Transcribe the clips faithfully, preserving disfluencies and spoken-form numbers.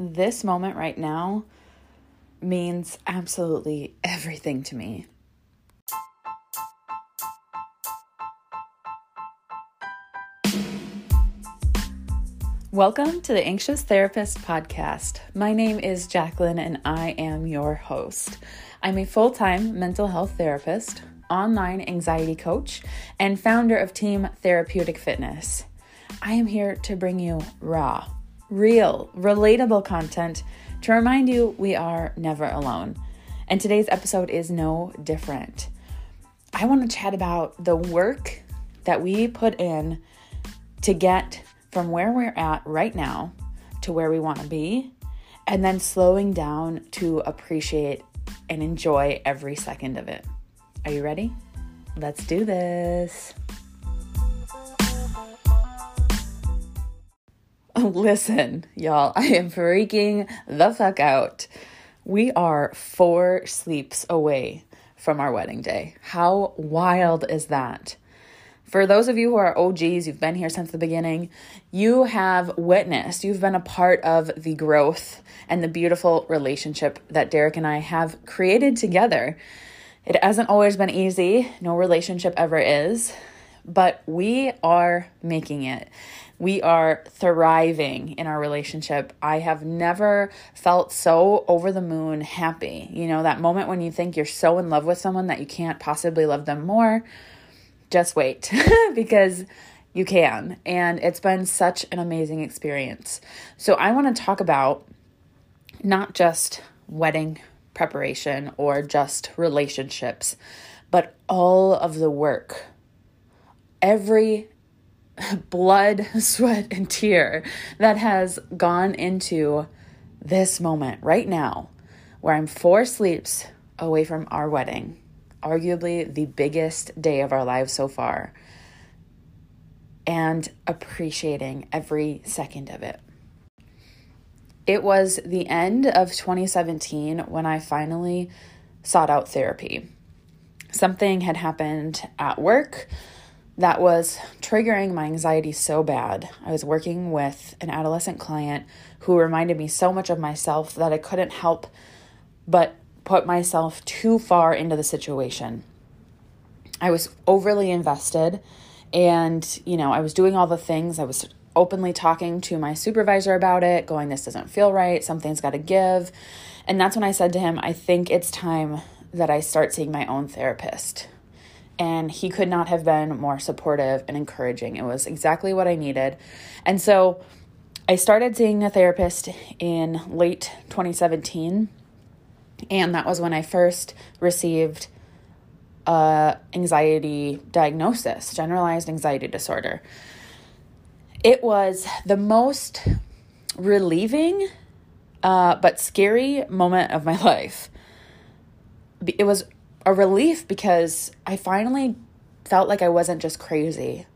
this moment right now means absolutely everything to me. Welcome to the Anxious Therapist podcast. My name is Jacqueline and I am your host. I'm a full-time mental health therapist, online anxiety coach, and founder of Team Therapeutic Fitness. I am here to bring you raw, real, relatable content to remind you we are never alone. And today's episode is no different. I want to chat about the work that we put in to get from where we're at right now to where we want to be, and then slowing down to appreciate and enjoy every second of it. Are you ready? Let's do this. Listen, y'all, I am freaking the fuck out. We are four sleeps away from our wedding day. How wild is that? For those of you who are O Gs, you've been here since the beginning, you have witnessed, you've been a part of the growth and the beautiful relationship that Derek and I have created together. It hasn't always been easy. No relationship ever is, but we are making it. We are thriving in our relationship. I have never felt so over the moon happy. You know, that moment when you think you're so in love with someone that you can't possibly love them more. Just wait because you can. And it's been such an amazing experience. So I want to talk about not just wedding preparation or just relationships, but all of the work, every blood, sweat, and tear that has gone into this moment right now where I'm four sleeps away from our wedding. Arguably the biggest day of our lives so far, and appreciating every second of it. It was the end of twenty seventeen when I finally sought out therapy. Something had happened at work that was triggering my anxiety so bad. I was working with an adolescent client who reminded me so much of myself that I couldn't help but put myself too far into the situation. I was overly invested and, you know, I was doing all the things. I was openly talking to my supervisor about it, going, this doesn't feel right. Something's got to give. And that's when I said to him, I think it's time that I start seeing my own therapist. And he could not have been more supportive and encouraging. It was exactly what I needed. And so I started seeing a therapist in late twenty seventeen. And that was when I first received an anxiety diagnosis, generalized anxiety disorder. It was the most relieving uh, but scary moment of my life. It was a relief because I finally felt like I wasn't just crazy.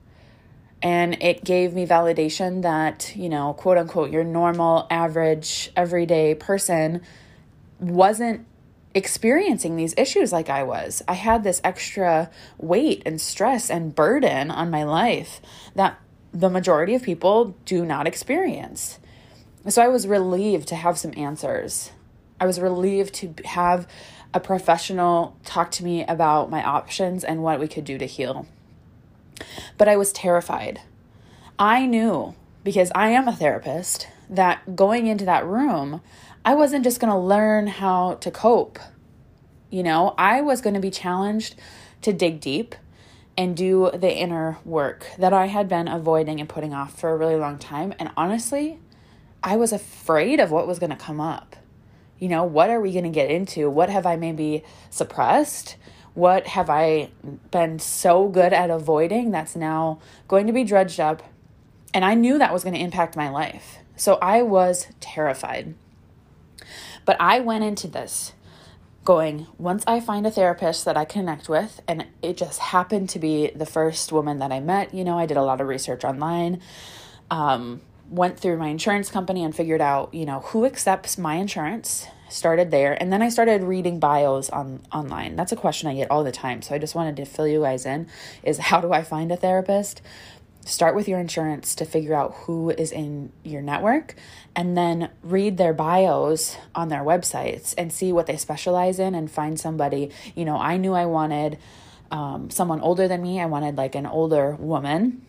And it gave me validation that, you know, quote unquote, your normal, average, everyday person wasn't experiencing these issues like I was. I had this extra weight and stress and burden on my life that the majority of people do not experience. So I was relieved to have some answers. I was relieved to have a professional talk to me about my options and what we could do to heal. But I was terrified. I knew, because I am a therapist, that going into that room, I wasn't just going to learn how to cope. You know, I was going to be challenged to dig deep and do the inner work that I had been avoiding and putting off for a really long time. And honestly, I was afraid of what was going to come up. You know, what are we going to get into? What have I maybe suppressed? What have I been so good at avoiding that's now going to be dredged up? And I knew that was going to impact my life. So I was terrified. But I went into this going, once I find a therapist that I connect with, and it just happened to be the first woman that I met. You know, I did a lot of research online, um, went through my insurance company and figured out, you know, who accepts my insurance, started there. And then I started reading bios on online. That's a question I get all the time. So I just wanted to fill you guys in is how do I find a therapist? Start with your insurance to figure out who is in your network, and then read their bios on their websites and see what they specialize in and find somebody. You know, I knew I wanted um, someone older than me. I wanted like an older woman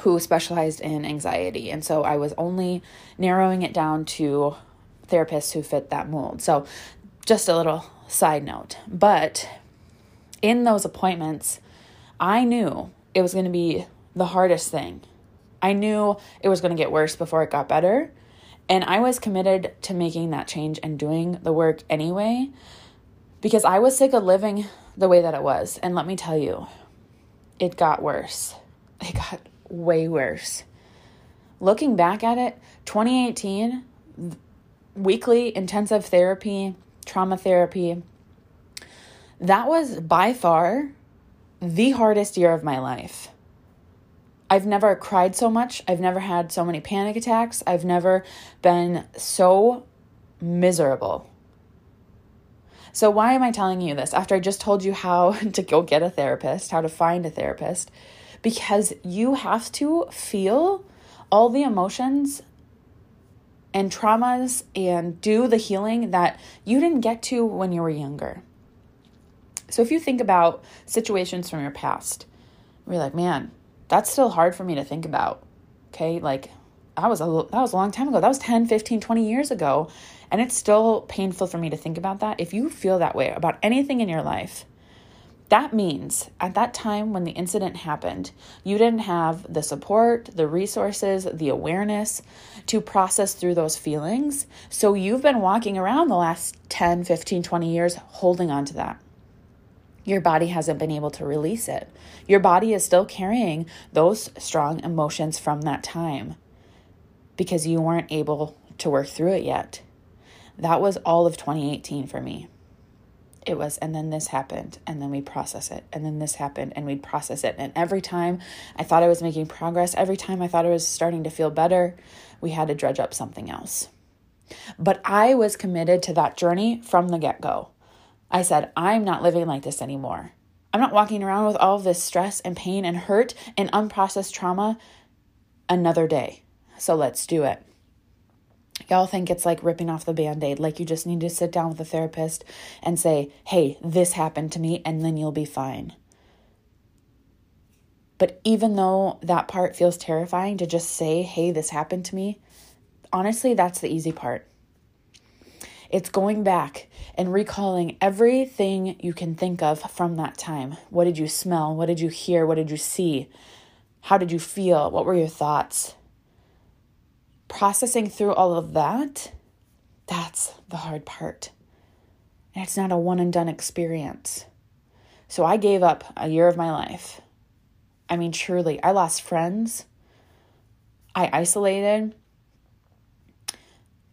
who specialized in anxiety. And so I was only narrowing it down to therapists who fit that mold. So just a little side note. But in those appointments, I knew it was going to be the hardest thing. I knew it was going to get worse before it got better. And I was committed to making that change and doing the work anyway, because I was sick of living the way that it was. And let me tell you, it got worse. It got way worse. Looking back at it, twenty eighteen, weekly intensive therapy, trauma therapy, that was by far the hardest year of my life. I've never cried so much. I've never had so many panic attacks. I've never been so miserable. So why am I telling you this after I just told you how to go get a therapist, how to find a therapist? Because you have to feel all the emotions and traumas and do the healing that you didn't get to when you were younger. So if you think about situations from your past, you're like, man, that's still hard for me to think about. Okay. Like I was, a, that was a long time ago. That was ten, fifteen, twenty years ago. And it's still painful for me to think about that. If you feel that way about anything in your life, that means at that time when the incident happened, you didn't have the support, the resources, the awareness to process through those feelings. So you've been walking around the last ten, fifteen, twenty years holding on to that. Your body hasn't been able to release it. Your body is still carrying those strong emotions from that time because you weren't able to work through it yet. That was all of twenty eighteen for me. It was, and then this happened, and then we process it, and then this happened, and we'd process it. And every time I thought I was making progress, every time I thought I was starting to feel better, we had to dredge up something else. But I was committed to that journey from the get-go. I said, I'm not living like this anymore. I'm not walking around with all this stress and pain and hurt and unprocessed trauma another day. So let's do it. Y'all think it's like ripping off the Band-Aid, like you just need to sit down with a therapist and say, hey, this happened to me, and then you'll be fine. But even though that part feels terrifying to just say, hey, this happened to me, honestly, that's the easy part. It's going back and recalling everything you can think of from that time. What did you smell? What did you hear? What did you see? How did you feel? What were your thoughts? Processing through all of that, that's the hard part. And it's not a one and done experience. So I gave up a year of my life. I mean, truly, I lost friends. I isolated.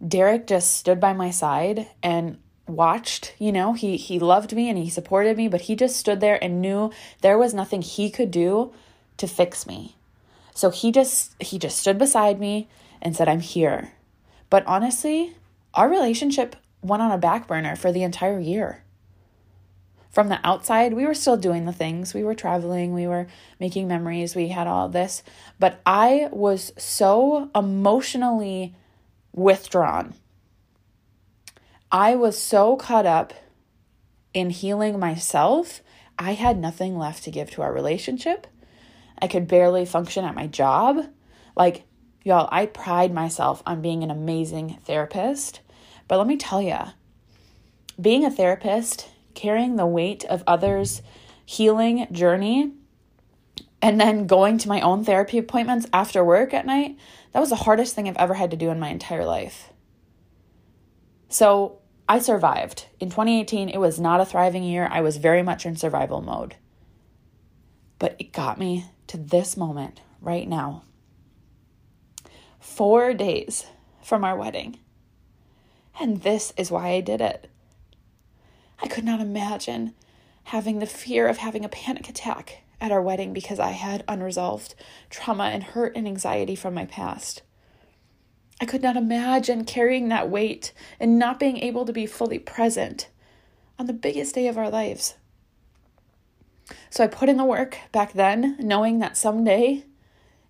Derek just stood by my side and watched, you know, he, he loved me and he supported me, but he just stood there and knew there was nothing he could do to fix me. So he just, he just stood beside me and said, I'm here. But honestly, our relationship went on a back burner for the entire year. From the outside, we were still doing the things. We were traveling, we were making memories, we had all this, but I was so emotionally withdrawn. I was so caught up in healing myself, I had nothing left to give to our relationship. I could barely function at my job. Like, y'all, I pride myself on being an amazing therapist. But let me tell you, being a therapist, carrying the weight of others' healing journey, and then going to my own therapy appointments after work at night, that was the hardest thing I've ever had to do in my entire life. So I survived. In twenty eighteen, it was not a thriving year. I was very much in survival mode. But it got me to this moment right now. Four days from our wedding. And this is why I did it. I could not imagine having the fear of having a panic attack at our wedding because I had unresolved trauma and hurt and anxiety from my past. I could not imagine carrying that weight and not being able to be fully present on the biggest day of our lives. So I put in the work back then, knowing that someday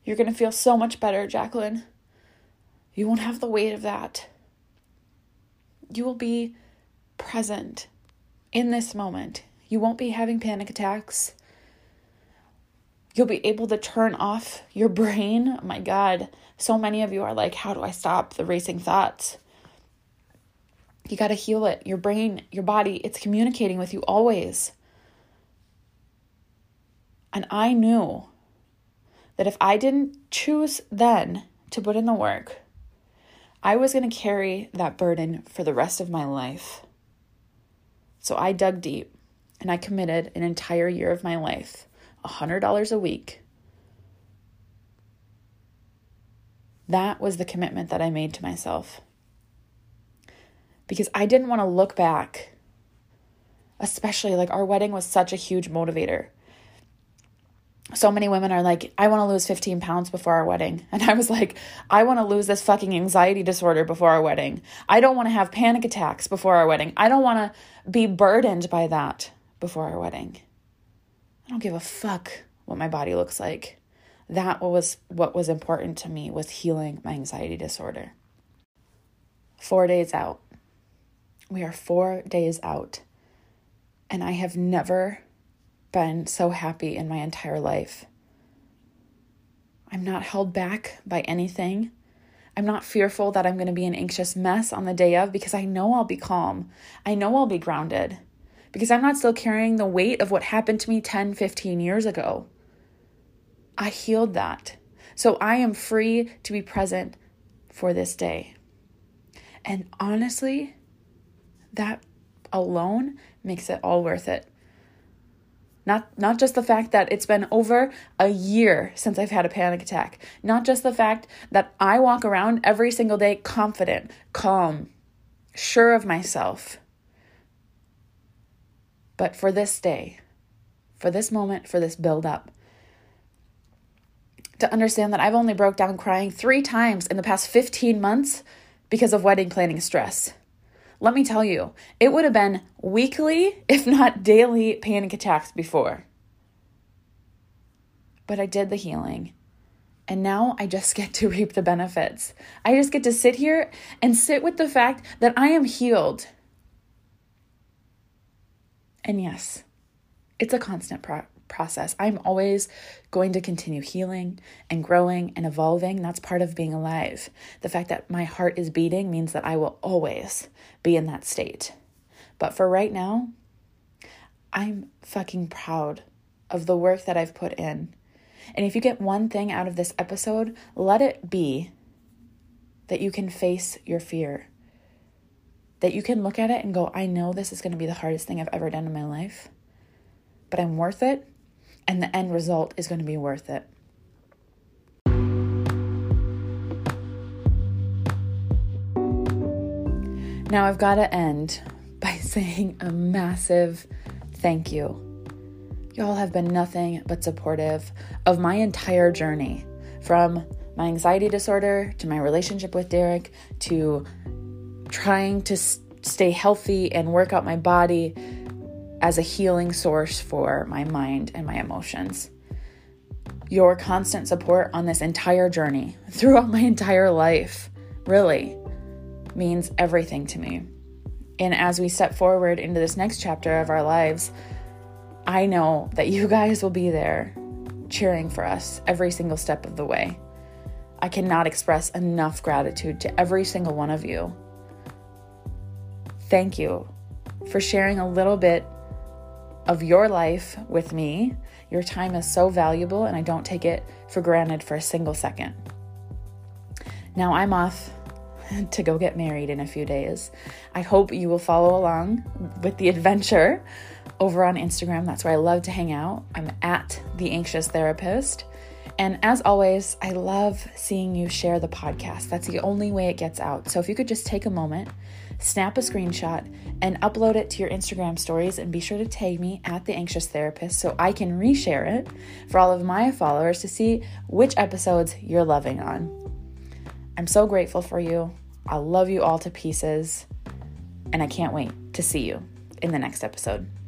You're going to feel so much better, Jacqueline. You won't have the weight of that. You will be present in this moment. You won't be having panic attacks. You'll be able to turn off your brain. Oh my God. So many of you are like, how do I stop the racing thoughts? You got to heal it. Your brain, your body, it's communicating with you always. And I knew that if I didn't choose then to put in the work, I was going to carry that burden for the rest of my life. So I dug deep and I committed an entire year of my life, one hundred dollars a week. That was the commitment that I made to myself. Because I didn't want to look back, especially like our wedding was such a huge motivator. So many women are like, I want to lose fifteen pounds before our wedding. And I was like, I want to lose this fucking anxiety disorder before our wedding. I don't want to have panic attacks before our wedding. I don't want to be burdened by that before our wedding. I don't give a fuck what my body looks like. That was what was important to me, was healing my anxiety disorder. Four days out. We are four days out, and I have never been so happy in my entire life. I'm not held back by anything. I'm not fearful that I'm going to be an anxious mess on the day of, because I know I'll be calm. I know I'll be grounded, because I'm not still carrying the weight of what happened to me ten, fifteen years ago. I healed that. So I am free to be present for this day. And honestly, that alone makes it all worth it. Not not just the fact that it's been over a year since I've had a panic attack. Not just the fact that I walk around every single day confident, calm, sure of myself. But for this day, for this moment, for this build-up, to understand that I've only broke down crying three times in the past fifteen months because of wedding planning stress. Let me tell you, it would have been weekly, if not daily, panic attacks before. But I did the healing. And now I just get to reap the benefits. I just get to sit here and sit with the fact that I am healed. And yes, it's a constant pro- process. I'm always going to continue healing and growing and evolving. That's part of being alive. The fact that my heart is beating means that I will always be in that state. But for right now, I'm fucking proud of the work that I've put in. And if you get one thing out of this episode, let it be that you can face your fear, that you can look at it and go, I know this is going to be the hardest thing I've ever done in my life, but I'm worth it. And the end result is going to be worth it. Now I've got to end by saying a massive thank you. Y'all have been nothing but supportive of my entire journey, from my anxiety disorder to my relationship with Derek to trying to stay healthy and work out my body as a healing source for my mind and my emotions. Your constant support on this entire journey throughout my entire life really means everything to me. And as we step forward into this next chapter of our lives, I know that you guys will be there cheering for us every single step of the way. I cannot express enough gratitude to every single one of you. Thank you for sharing a little bit of your life with me. Your time is so valuable, and I don't take it for granted for a single second. Now I'm off to go get married in a few days. I hope you will follow along with the adventure over on Instagram. That's where I love to hang out. I'm at The Anxious Therapist. And as always, I love seeing you share the podcast. That's the only way it gets out. So if you could just take a moment, snap a screenshot, and upload it to your Instagram stories, and be sure to tag me at The Anxious Therapist so I can reshare it for all of my followers to see which episodes you're loving on. I'm so grateful for you. I love you all to pieces, and I can't wait to see you in the next episode.